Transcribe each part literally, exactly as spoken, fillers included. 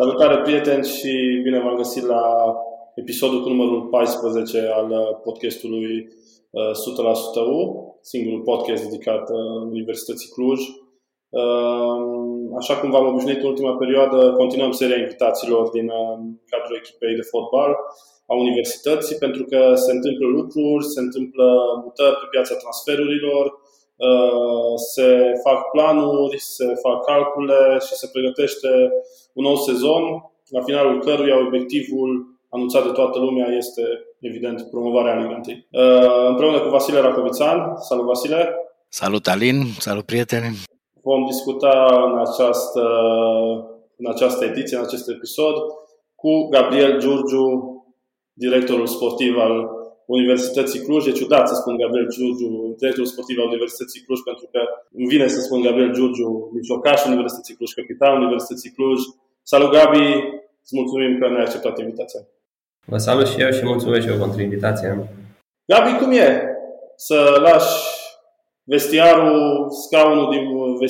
Salutare, prieteni, și bine v-am găsit la episodul cu numărul paisprezece al podcastului o sută la sută U, singurul podcast dedicat Universității Cluj. Așa cum v-am obișnuit în ultima perioadă, continuăm seria invitațiilor din cadrul echipei de fotbal a Universității, pentru că se întâmplă lucruri, se întâmplă mutări pe piața transferurilor, se fac planuri, se fac calcule și se pregătește un nou sezon, la finalul căruia obiectivul anunțat de toată lumea este, evident, promovarea Ligii unu. Împreună cu Vasile Racovițan. Salut, Vasile! Salut, Alin! Salut, prieteni! Vom discuta în această, în această ediție, în acest episod, cu Gabriel Giurgiu, directorul sportiv al Universității Cluj. E ciudat să spun Gabriel Giurgiu, directorul sportiv al Universității Cluj, pentru că îmi vine să spun Gabriel Giurgiu, mijlocaș Universității Cluj, capitan Universității Cluj. Salut, Gabi! Îți mulțumim că ne-ai acceptat invitația. Vă salut și eu și mulțumesc eu pentru invitație. Gabi, cum e să lași vestiarul, scaunul din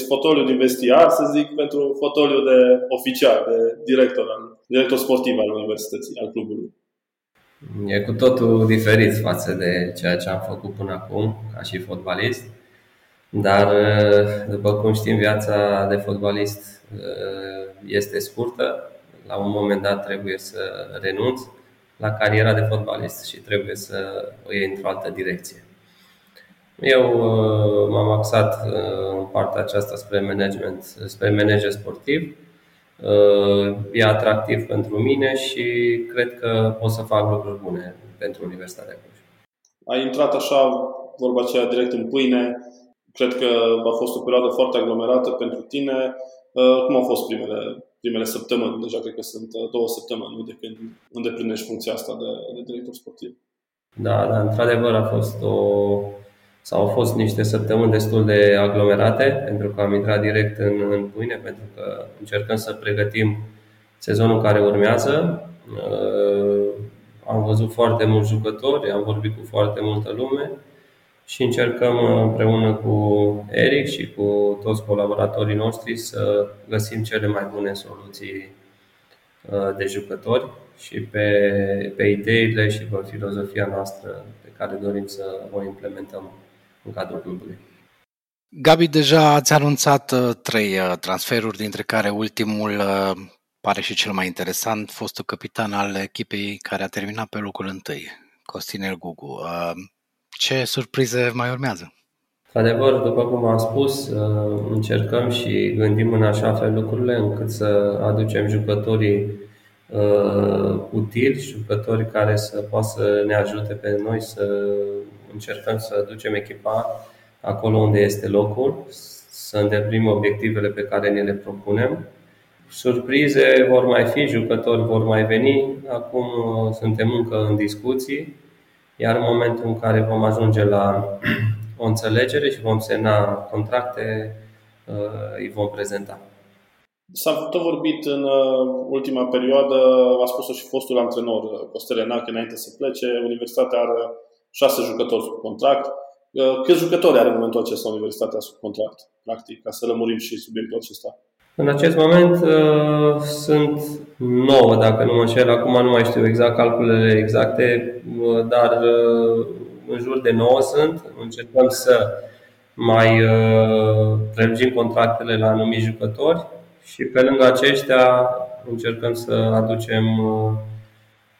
fotoliu din vestiar, să zic, pentru fotoliu de oficial, de director, director sportiv al Universității, al clubului? E cu totul diferit față de ceea ce am făcut până acum, ca și fotbalist. Dar, după cum știm, viața de fotbalist este scurtă. La un moment dat trebuie să renunț la cariera de fotbalist și trebuie să o iei într-o altă direcție. Eu m-am axat în partea aceasta spre management, spre manager sportiv. E atractiv pentru mine și cred că pot să fac lucruri bune pentru Universitatea Cluj. Ai intrat așa, vorba aceea, direct în pâine. Cred că a fost o perioadă foarte aglomerată pentru tine. Cum au fost primele, primele săptămâni? Deja cred că sunt două săptămâni, nu, de când îndeplinești funcția asta de, de director sportiv. Da, da, într-adevăr a fost o... sau au fost niște săptămâni destul de aglomerate, pentru că am intrat direct în, în pâine, pentru că încercăm să pregătim sezonul care urmează. Am văzut foarte mulți jucători, am vorbit cu foarte multă lume și încercăm împreună cu Eric și cu toți colaboratorii noștri să găsim cele mai bune soluții de jucători și pe, pe ideile și pe filozofia noastră pe care dorim să o implementăm în cadrul clubului. Gabi, deja ați anunțat uh, trei uh, transferuri, dintre care ultimul uh, pare și cel mai interesant, fostul capitan al echipei care a terminat pe locul întâi, Costinel Gugu. Uh, ce surprize mai urmează? Într-adevăr, după cum am spus, uh, încercăm și gândim în așa fel lucrurile încât să aducem jucătorii uh, utili, jucători care să poată să ne ajute pe noi să încercăm să ducem echipa acolo unde este locul, să îndeplinim obiectivele pe care ne le propunem. Surprize vor mai fi, jucători vor mai veni, acum suntem încă în discuții, iar în momentul în care vom ajunge la o înțelegere și vom semna contracte, îi vom prezenta. S-a tot vorbit în ultima perioadă, a spus-o și fostul antrenor Costel Enache înainte să plece, Universitatea are șase jucători sub contract. Câți jucători are în momentul acesta Universitatea sub contract, practic, ca să lămurim și subiectul acesta? În acest moment uh, sunt nouă, dacă nu mă înșel. Acum nu mai știu exact calculele exacte, uh, dar uh, în jur de nouă sunt. Încercăm să mai uh, prelungim contractele la anumiți jucători și pe lângă aceștia încercăm să aducem uh,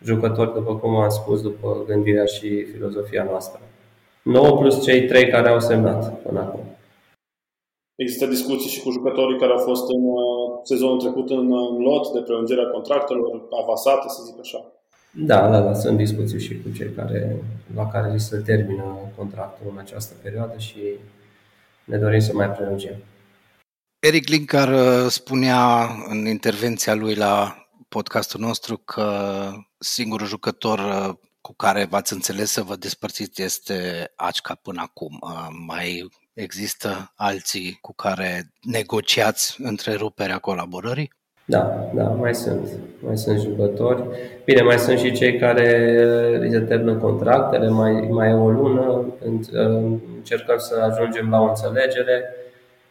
jucători, după cum am spus, după gândirea și filozofia noastră. nouă plus cei trei care au semnat până acum. Există discuții și cu jucătorii care au fost în sezonul trecut în lot de prelungirea contractelor avansate, să zic așa? Da, da, da, sunt discuții și cu cei care, la care li se termină contractul în această perioadă și ne dorim să mai prelungim. Eric Lincar spunea în intervenția lui la podcastul nostru că singurul jucător cu care v-ați înțeles să vă despărțiți este Acca până acum. Mai există alții cu care negociați întreruperea colaborării? Da, da, mai sunt. Mai sunt jucători. Bine, mai sunt și cei care li se termină contractele, mai, mai e o lună, încercăm să ajungem la o înțelegere.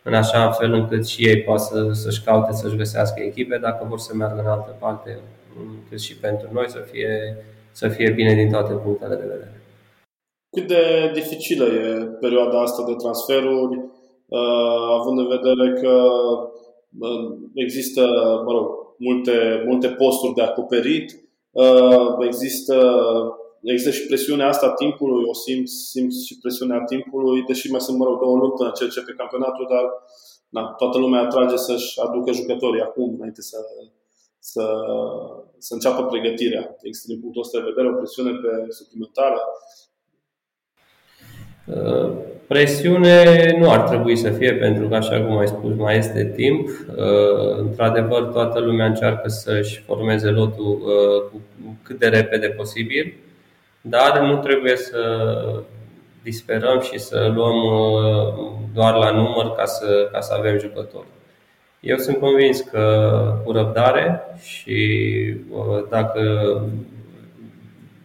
în așa fel încât și ei pot să, să-și caute, să-și găsească echipe dacă vor să meargă în altă parte, cât și pentru noi să fie, să fie bine din toate punctele de vedere. Cât de dificilă e perioada asta de transferuri, având în vedere că există, mă rog, multe, multe posturi de acoperit, există, există și presiunea asta a timpului, o simți, simți și presiunea timpului, deși mai sunt, mă rog, două luni până ce începe campionatul, dar na, toată lumea atrage să-și aducă jucătorii acum, înainte să, să, să înceapă pregătirea. Există, din punctul ăsta de vedere, o presiune pe suplimentară. Presiune nu ar trebui să fie, pentru că, așa cum ai spus, mai este timp. Într-adevăr, toată lumea încearcă să-și formeze lotul cât de repede posibil, dar nu trebuie să disperăm și să luăm doar la număr ca să, ca să avem jucători. Eu sunt convins că cu răbdare și dacă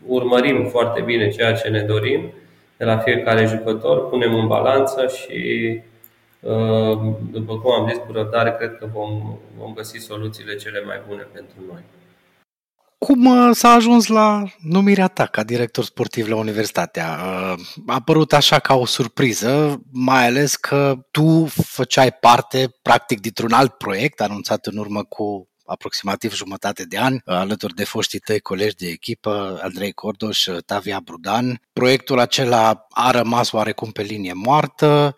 urmărim foarte bine ceea ce ne dorim de la fiecare jucător, punem în balanță și, după cum am zis, cu răbdare, cred că vom, vom găsi soluțiile cele mai bune pentru noi. Cum s-a ajuns la numirea ta ca director sportiv la Universitatea? A părut așa ca o surpriză, mai ales că tu făceai parte, practic, dintr-un alt proiect anunțat în urmă cu aproximativ jumătate de an, alături de foștii tăi colegi de echipă, Andrei Cordoș, Tavia Brudan. Proiectul acela a rămas oarecum pe linie moartă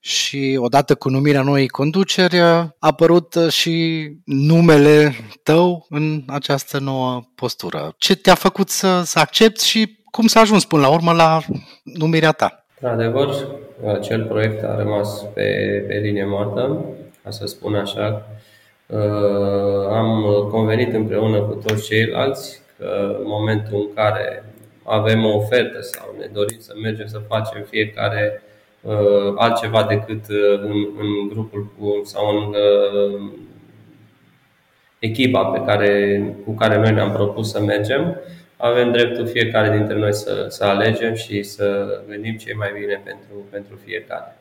și odată cu numirea noii conduceri a apărut și numele tău în această nouă postură. Ce te-a făcut să, să accepți și cum s-a ajuns până la urmă la numirea ta? Într-adevăr, acel proiect a rămas pe, pe linie moartă, ca să spun așa. Am convenit împreună cu toți ceilalți că în momentul în care avem o ofertă sau ne dorim să mergem să facem fiecare altceva decât în, în grupul cu, sau în echipa pe care, cu care noi ne-am propus să mergem, avem dreptul fiecare dintre noi să, să alegem și să gândim ce e mai bine pentru, pentru fiecare.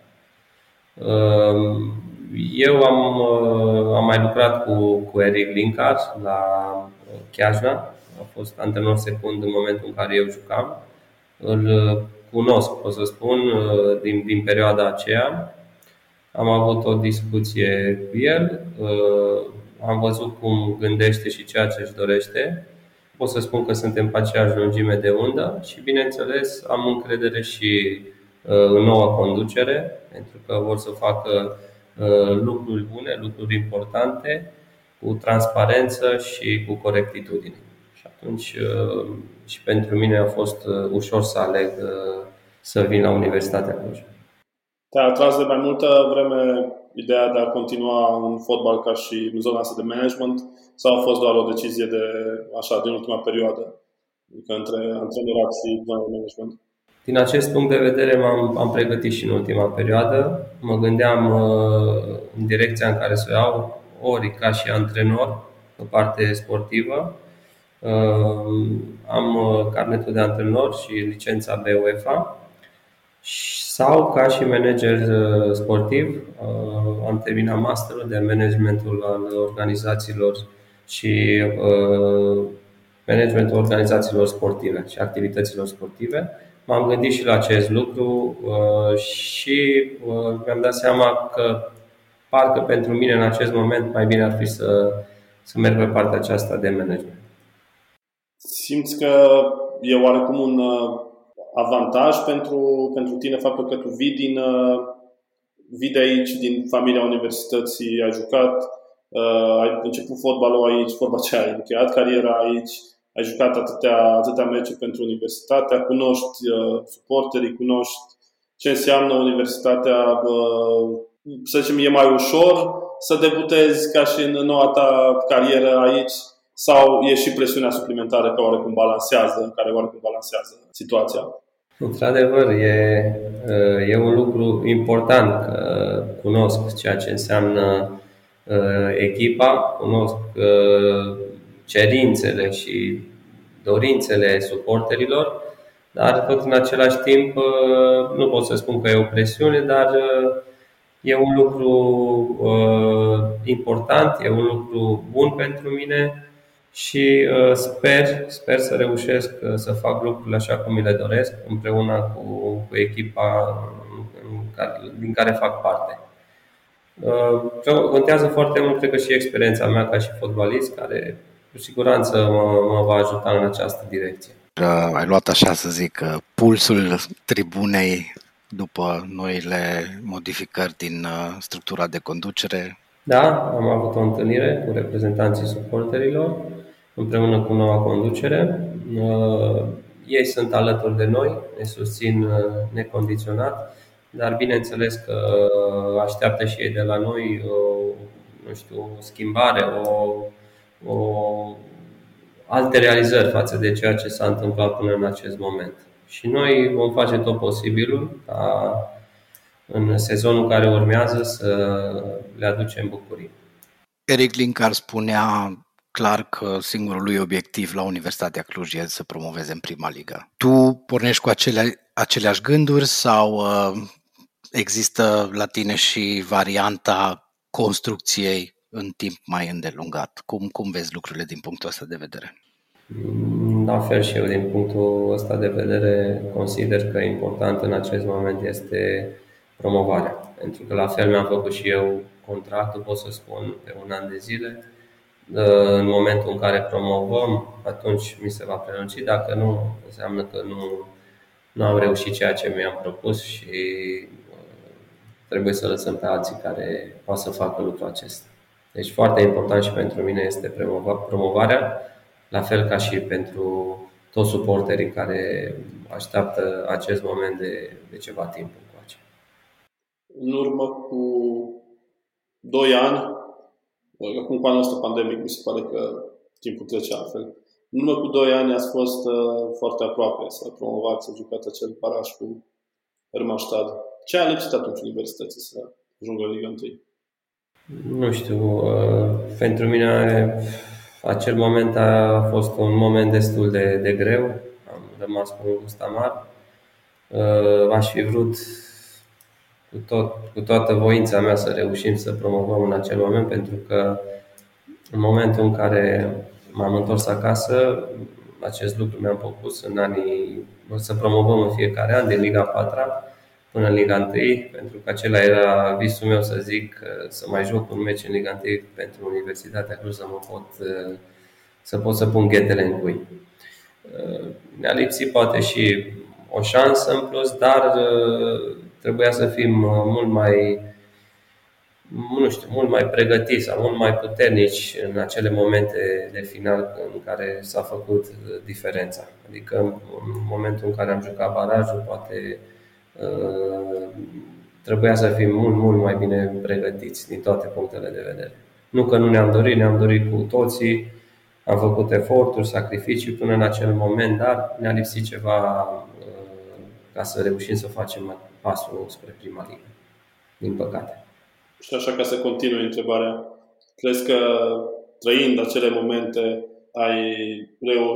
Eu am, am mai lucrat cu, cu Eric Lincar la Chiajna, a fost antrenor secund în momentul în care eu jucam. Îl cunosc, pot să spun, din, din perioada aceea. Am avut o discuție cu el, am văzut cum gândește și ceea ce își dorește. Pot să spun că suntem pe aceeași lungime de undă și, bineînțeles, am încredere și în noua conducere, pentru că vor să facă lucruri bune, lucruri importante, cu transparență și cu corectitudine. Și atunci și pentru mine a fost ușor să aleg să vin la Universitatea Cluj. Te-a atras de mai multă vreme ideea de a continua în fotbal ca și în zona asta de management sau a fost doar o decizie de așa din ultima perioadă, adică între antrenorat și management? Din acest punct de vedere m-am am pregătit și în ultima perioadă. Mă gândeam uh, în direcția în care să iau, ori ca și antrenor, pe partea sportivă. Uh, am uh, carnetul de antrenor și licența B UEFA, sau ca și manager uh, sportiv. Uh, am terminat masterul de managementul al organizațiilor și uh, managementul organizațiilor sportive și activităților sportive. M-am gândit și la acest lucru și mi-am dat seama că parcă pentru mine în acest moment mai bine ar fi să, să merg pe partea aceasta de management. Simți că e oarecum un avantaj pentru, pentru tine faptul că tu vii, din, vii de aici, din familia universității, ai jucat, ai început fotbalul aici, vorba aceea, ai încheiat cariera aici, ai jucat atâtea, atâtea meciuri pentru Universitatea, cunoști uh, suporterii, cunoști ce înseamnă Universitatea, uh, să zicem, e mai ușor să debutezi ca și în noua ta carieră aici sau e și presiunea suplimentară care oarecum balansează, care oarecum balansează situația? Într-adevăr, e, e un lucru important că cunosc ceea ce înseamnă uh, echipa, cunosc uh, cerințele și dorințele suporterilor, dar tot în același timp nu pot să spun că e o presiune, dar E un lucru uh, important, e un lucru bun pentru mine și uh, sper, sper să reușesc uh, să fac lucrurile așa cum mi le doresc, împreună cu, cu echipa în care, din care fac parte. Uh, contează foarte mult, cred că, și experiența mea ca și fotbalist, care cu siguranță mă, mă va ajuta în această direcție. Ai luat, așa să zic, pulsul tribunei după noile modificări din structura de conducere? Da, am avut o întâlnire cu reprezentanții suporterilor împreună cu noua conducere. Ei sunt alături de noi, ne susțin necondiționat, dar bineînțeles că așteaptă și ei de la noi o, nu știu, o schimbare, o, o alte realizări față de ceea ce s-a întâmplat până în acest moment. Și noi vom face tot posibilul ca în sezonul care urmează să le aducem bucurii. Eric Lincar spunea clar că singurul lui obiectiv la Universitatea Cluj e să promoveze în prima ligă. Tu pornești cu acele, aceleași gânduri sau uh, există la tine și varianta construcției în timp mai îndelungat? Cum, cum vezi lucrurile din punctul ăsta de vedere? La fel și eu, din punctul ăsta de vedere, consider că important în acest moment este promovarea. Pentru că la fel mi-am făcut și eu contractul, pot să spun, pe un an de zile. În momentul în care promovăm, atunci mi se va prelungi. Dacă nu, înseamnă că nu, nu am reușit ceea ce mi-am propus și trebuie să lăsăm pe alții care poate să facă lucrul acesta. Deci foarte important și pentru mine este promovarea, la fel ca și pentru toți suporterii care așteaptă acest moment de, de ceva timp încoace. În urmă cu doi ani, acum cu anul ăsta pandemic, mi se pare că timpul trece altfel. În urmă cu doi ani ați fost uh, foarte aproape să promovați, să jucați acel paraș cu Hermannstadt. Ce a lipsit atunci universității să ajungă în Liga unu? Nu știu, uh, pentru mine acel moment a fost un moment destul de, de greu, am rămas cu un gust amar. Aș fi vrut cu, tot, cu toată voința mea să reușim să promovăm în acel moment, pentru că în momentul în care m-am întors acasă, acest lucru mi-am propus în anii, să promovăm în fiecare an din Liga a patra până în Liga a întâia, pentru că acela era visul meu, să zic, să mai joc un meci în Liga a întâia pentru Universitatea Cluj, să mă pot să pot să pun ghetele în cui. Ne-a lipsit poate și o șansă în plus, dar trebuia să fim mult mai nu știu, mult mai pregătiți sau mult mai puternici în acele momente de final în care s-a făcut diferența. Adică în momentul în care am jucat barajul, poate trebuia să fim mult, mult mai bine pregătiți din toate punctele de vedere. Nu că nu ne-am dorit, ne-am dorit cu toții, am făcut eforturi, sacrificii până în acel moment, dar ne-a lipsit ceva ca să reușim să facem pasul spre prima ligă, din păcate. Și așa, ca să continui întrebarea, crezi că trăind acele momente ai,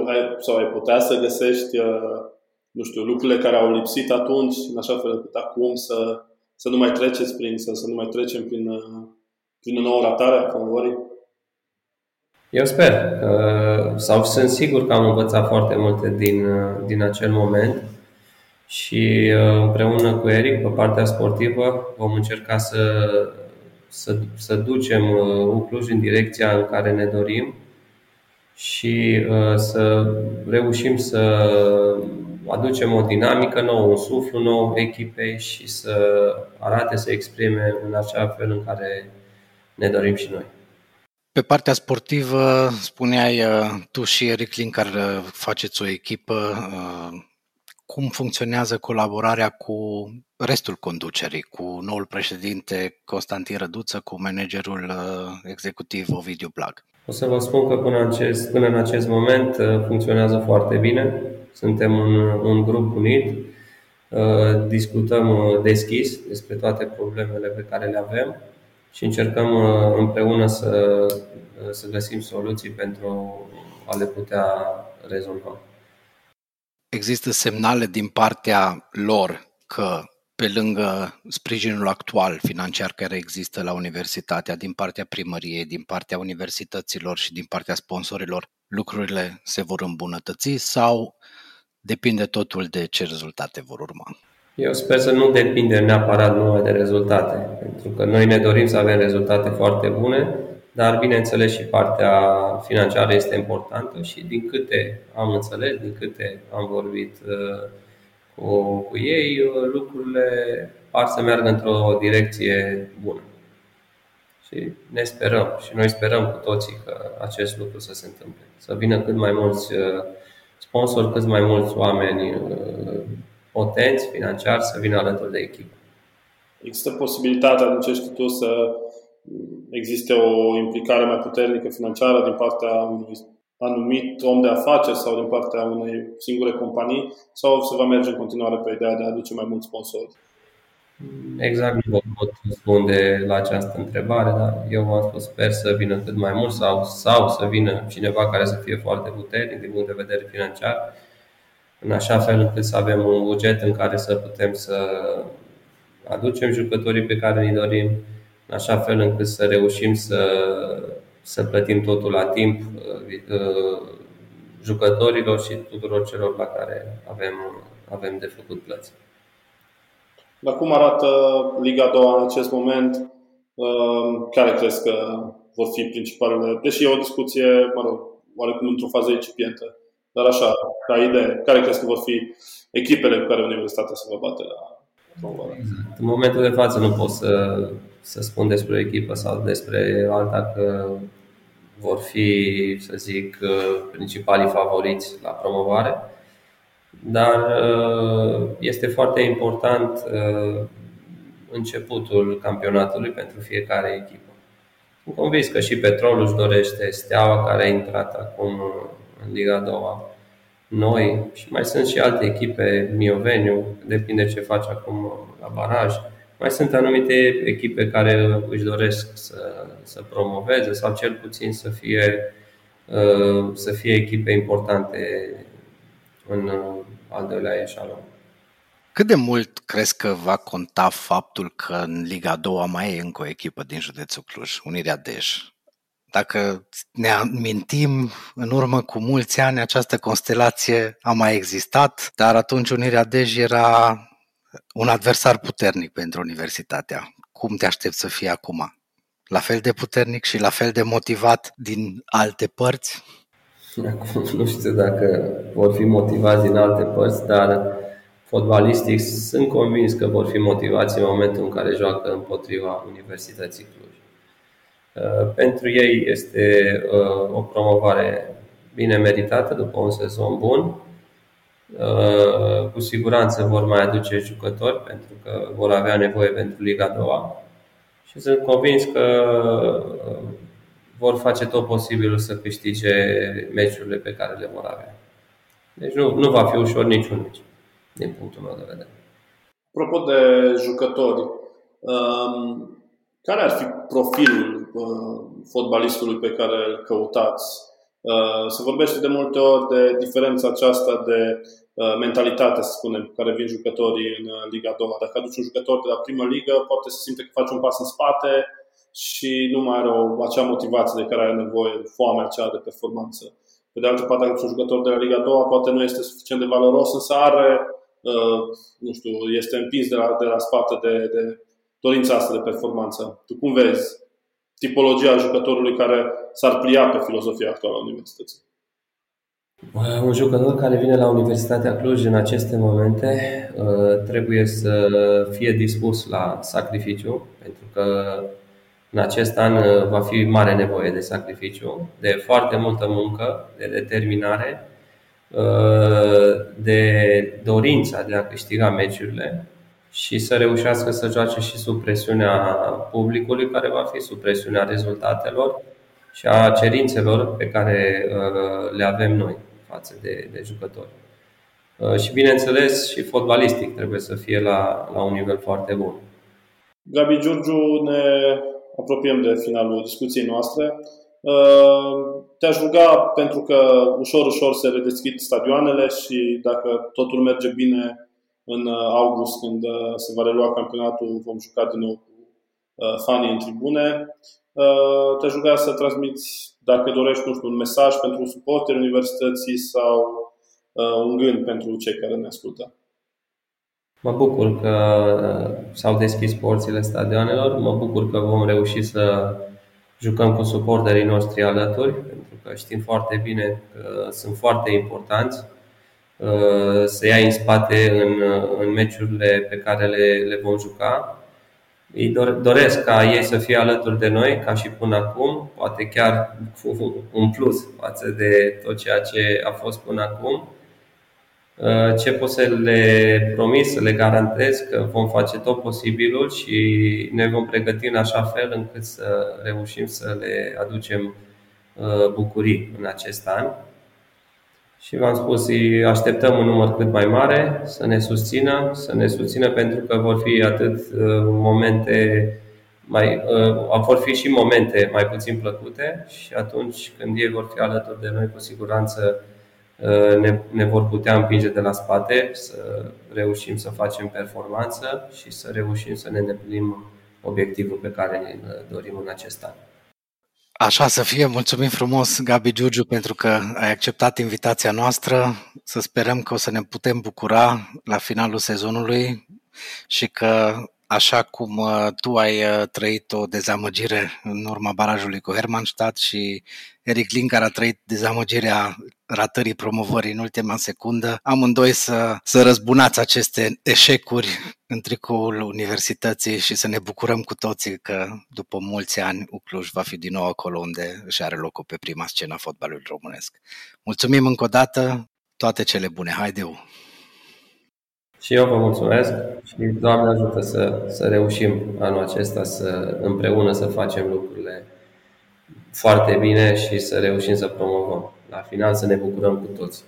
ai sau ai putea să găsești nu știu, lucrurile care au lipsit atunci, în așa fel încât acum să, să nu mai treceți prin, să, să nu mai trecem prin, prin o nouă ratare a favorii? Eu sper. Sau sunt sigur că am învățat foarte multe din, din acel moment și împreună cu Eric, pe partea sportivă, vom încerca să, să, să ducem U Cluj în direcția în care ne dorim și să reușim să aducem o dinamică nouă, un suflu nou echipei și să arate, să exprime în așa fel în care ne dorim și noi. Pe partea sportivă, spuneai, tu și Eric Lincar faceți o echipă. Cum funcționează colaborarea cu restul conducerii, cu noul președinte Constantin Răduță, cu managerul executiv Ovidiu Blag? O să vă spun că până, acest, până în acest moment funcționează foarte bine. Suntem un, un grup unit, discutăm deschis despre toate problemele pe care le avem și încercăm împreună să, să găsim soluții pentru a le putea rezolva. Există semnale din partea lor că pe lângă sprijinul actual financiar care există la universitatea, din partea primăriei, din partea universităților și din partea sponsorilor, lucrurile se vor îmbunătăți sau depinde totul de ce rezultate vor urma? Eu sper să nu depinde neapărat numai de rezultate, pentru că noi ne dorim să avem rezultate foarte bune, dar bineînțeles și partea financiară este importantă și din câte am înțeles, din câte am vorbit cu, cu ei, lucrurile par să meargă într-o direcție bună. Și ne sperăm și noi sperăm cu toții că acest lucru să se întâmple, să vină cât mai mulți sponsori, cât mai mulți oameni potenți financiari să vină alături de echipă. Există posibilitatea, nu ce știu tu, să existe o implicare mai puternică financiară din partea unui anumit om de afaceri sau din partea unei singure companii, sau se va merge în continuare pe ideea de a aduce mai mulți sponsori? Exact nu vă pot răspunde la această întrebare, dar eu v-am spus, sper să vină cât mai mult sau, sau să vină cineva care să fie foarte puternic din punct de vedere financiar, în așa fel încât să avem un buget în care să putem să aducem jucătorii pe care ni dorim, în așa fel încât să reușim să, să plătim totul la timp jucătorilor și tuturor celor la care avem, avem de făcut plăți. Dar cum arată Liga a doua în acest moment? Care crezi că vor fi principalele? Deși e o discuție, mă rog, oarecum într-o fază incipientă, dar așa, ca idee, care crezi că vor fi echipele cu care universitatea se va bate la promovare? Exact. În momentul de față nu pot să, să spun despre echipă sau despre alta că vor fi, să zic, principalii favoriți la promovare. Dar este foarte important începutul campionatului pentru fiecare echipă. Sunt convins că și Petrolul își dorește, Steaua care a intrat acum în Liga a doua, noi și mai sunt și alte echipe, Mioveniu, depinde ce faci acum la baraj. Mai sunt anumite echipe care își doresc să, să promoveze sau cel puțin să fie, să fie echipe importante în al doilea eșalon. Cât de mult crezi că va conta faptul că în Liga a doua mai e încă o echipă din județul Cluj, Unirea Dej? Dacă ne amintim, în urmă cu mulți ani această constelație a mai existat, dar atunci Unirea Dej era un adversar puternic pentru universitatea. Cum te aștepți să fie acum? La fel de puternic și la fel de motivat din alte părți? Acum nu știu dacă vor fi motivați din alte părți, dar fotbalistic sunt convins că vor fi motivați în momentul în care joacă împotriva Universității Cluj. Pentru ei este o promovare bine meritată după un sezon bun. Cu siguranță vor mai aduce jucători pentru că vor avea nevoie pentru Liga a doua și sunt convins că vor face tot posibilul să câștige meciurile pe care le vor avea. Deci nu, nu va fi ușor niciun meci, din punctul meu de vedere. Apropo de jucători, um, care ar fi profilul uh, fotbalistului pe care îl căutați? Uh, se vorbește de multe ori de diferența aceasta de uh, mentalitate, să spunem, cu care vin jucătorii în Liga a doua. Dacă aduci un jucător de la prima ligă, poate se simte că face un pas în spate și nu mai are o, acea motivație de care are nevoie, foamea aceea de performanță. Pe de altă parte, dacă sunt jucător de la Liga a doua, poate nu este suficient de valoros, însă are, uh, nu știu, este împins de la, de la spate de, de dorința asta de performanță. Tu cum vezi tipologia jucătorului care s-ar plia pe filozofia actuală a universității? Un jucător care vine la Universitatea Cluj în aceste momente trebuie să fie dispus la sacrificiu, pentru că în acest an va fi mare nevoie de sacrificiu, de foarte multă muncă, de determinare, de dorința de a câștiga meciurile și să reușească să joace și sub presiunea publicului, care va fi sub presiunea rezultatelor și a cerințelor pe care le avem noi față de, de jucători. Și bineînțeles și fotbalistic trebuie să fie la, la un nivel foarte bun. Gabi Giurgiu, ne apropiem de finalul discuției noastre. Te-aș ruga, pentru că ușor, ușor se redeschid stadioanele și dacă totul merge bine, în august, când se va relua campionatul, vom juca din nou cu fanii în tribune. Te aș ruga să transmiți, dacă dorești, nu știu, un mesaj pentru suporteri universității sau un gând pentru cei care ne ascultă. Mă bucur că s-au deschis porțile stadionelor, mă bucur că vom reuși să jucăm cu suporterii noștri alături, pentru că știm foarte bine că sunt foarte importanți, să iai în spate în, în meciurile pe care le, le vom juca. Îi doresc ca ei să fie alături de noi, ca și până acum, poate chiar cu un plus față de tot ceea ce a fost până acum. Ce pot să le promit, să le garantez că vom face tot posibilul și ne vom pregăti în așa fel încât să reușim să le aducem bucurii în acest an. Și v-am spus, îi așteptăm un număr cât mai mare, să ne susțină, să ne susțină pentru că vor fi atât momente, mai, vor fi și momente mai puțin plăcute și atunci când ei vor fi alături de noi, cu siguranță ne, ne vor putea împinge de la spate, să reușim să facem performanță și să reușim să ne îndeplinim obiectivul pe care ne-l dorim în acest an. Așa să fie, mulțumim frumos, Gabi Giurgiu, pentru că ai acceptat invitația noastră. Să sperăm că o să ne putem bucura la finalul sezonului și că, așa cum tu ai trăit o dezamăgire în urma barajului cu Hermannstadt și Eric Lincar a trăit dezamăgirea ratării promovării în ultima secundă, amândoi să, să răzbunați aceste eșecuri în tricoul universității și să ne bucurăm cu toții că după mulți ani Cluj va fi din nou acolo unde își are locul pe prima scenă a fotbalului românesc. Mulțumim încă o dată, toate cele bune, haideu! Și eu vă mulțumesc și Doamne ajută să, să reușim anul acesta să împreună să facem lucrurile foarte bine și să reușim să promovăm. La final să ne bucurăm cu toți.